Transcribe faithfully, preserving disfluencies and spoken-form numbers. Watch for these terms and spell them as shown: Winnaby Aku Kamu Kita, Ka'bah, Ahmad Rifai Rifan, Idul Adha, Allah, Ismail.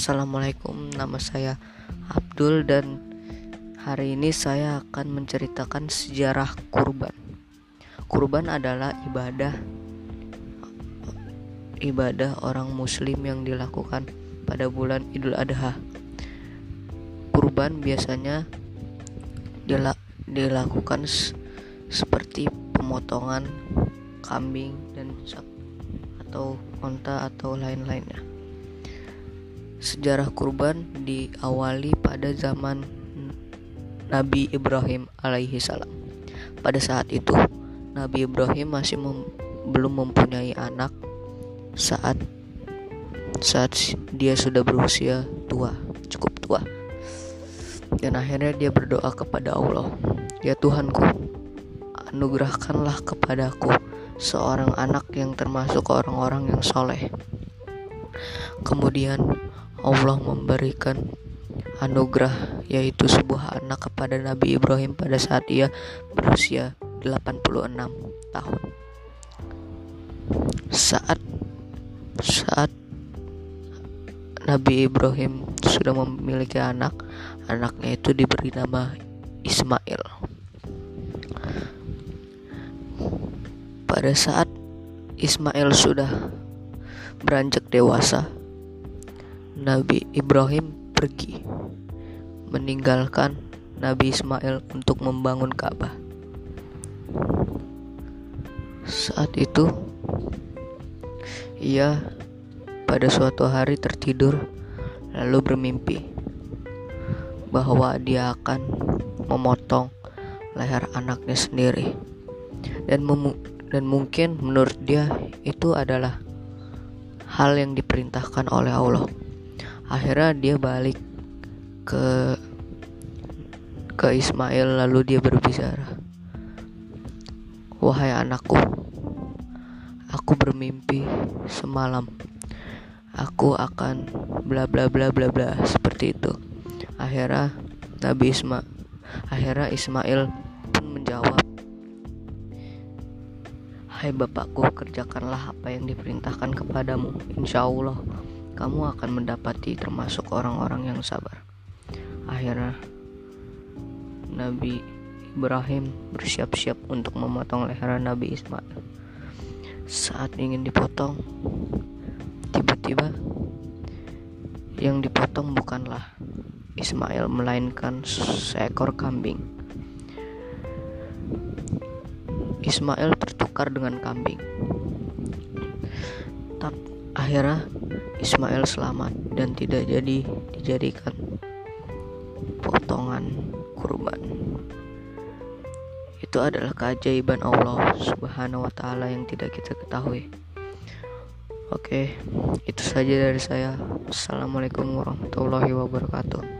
Assalamualaikum, nama saya Abdul dan hari ini saya akan menceritakan sejarah kurban. Kurban adalah ibadah ibadah orang muslim yang dilakukan pada bulan Idul Adha. Kurban biasanya dilakukan seperti pemotongan kambing dan atau onta atau lain-lainnya. Sejarah kurban diawali pada zaman Nabi Ibrahim alaihi salam. Pada saat itu, Nabi Ibrahim masih mem, belum mempunyai anak saat saat dia sudah berusia tua, cukup tua. Dan akhirnya dia berdoa kepada Allah, "Ya Tuhanku, anugerahkanlah kepadaku seorang anak yang termasuk orang-orang yang soleh." Kemudian Allah memberikan anugerah, yaitu sebuah anak kepada Nabi Ibrahim pada saat ia berusia delapan puluh enam tahun. Saat saat Nabi Ibrahim sudah memiliki anak, anaknya itu diberi nama Ismail. Pada saat Ismail sudah beranjak dewasa, Nabi Ibrahim pergi meninggalkan Nabi Ismail untuk membangun Ka'bah. Saat itu ia pada suatu hari tertidur lalu bermimpi bahwa dia akan memotong leher anaknya sendiri, dan memu- dan mungkin menurut dia itu adalah hal yang diperintahkan oleh Allah. Akhirnya dia balik ke ke Ismail lalu dia berbicara, "Wahai anakku, aku bermimpi semalam. Aku akan bla bla bla bla bla," seperti itu. Akhirnya Nabi Isma, akhirnya Ismail pun menjawab, "Hai bapakku, kerjakanlah apa yang diperintahkan kepadamu. Insya Allah kamu akan mendapati termasuk orang-orang yang sabar." Akhirnya Nabi Ibrahim bersiap-siap untuk memotong leher Nabi Ismail. Saat ingin dipotong, tiba-tiba yang dipotong bukanlah Ismail, melainkan seekor kambing. Ismail tertukar dengan kambing. Tapi akhirnya Ismail selamat dan tidak jadi dijadikan potongan kurban. Itu adalah keajaiban Allah Subhanahu wa taala yang tidak kita ketahui. Oke, itu saja dari saya. Assalamualaikum warahmatullahi wabarakatuh.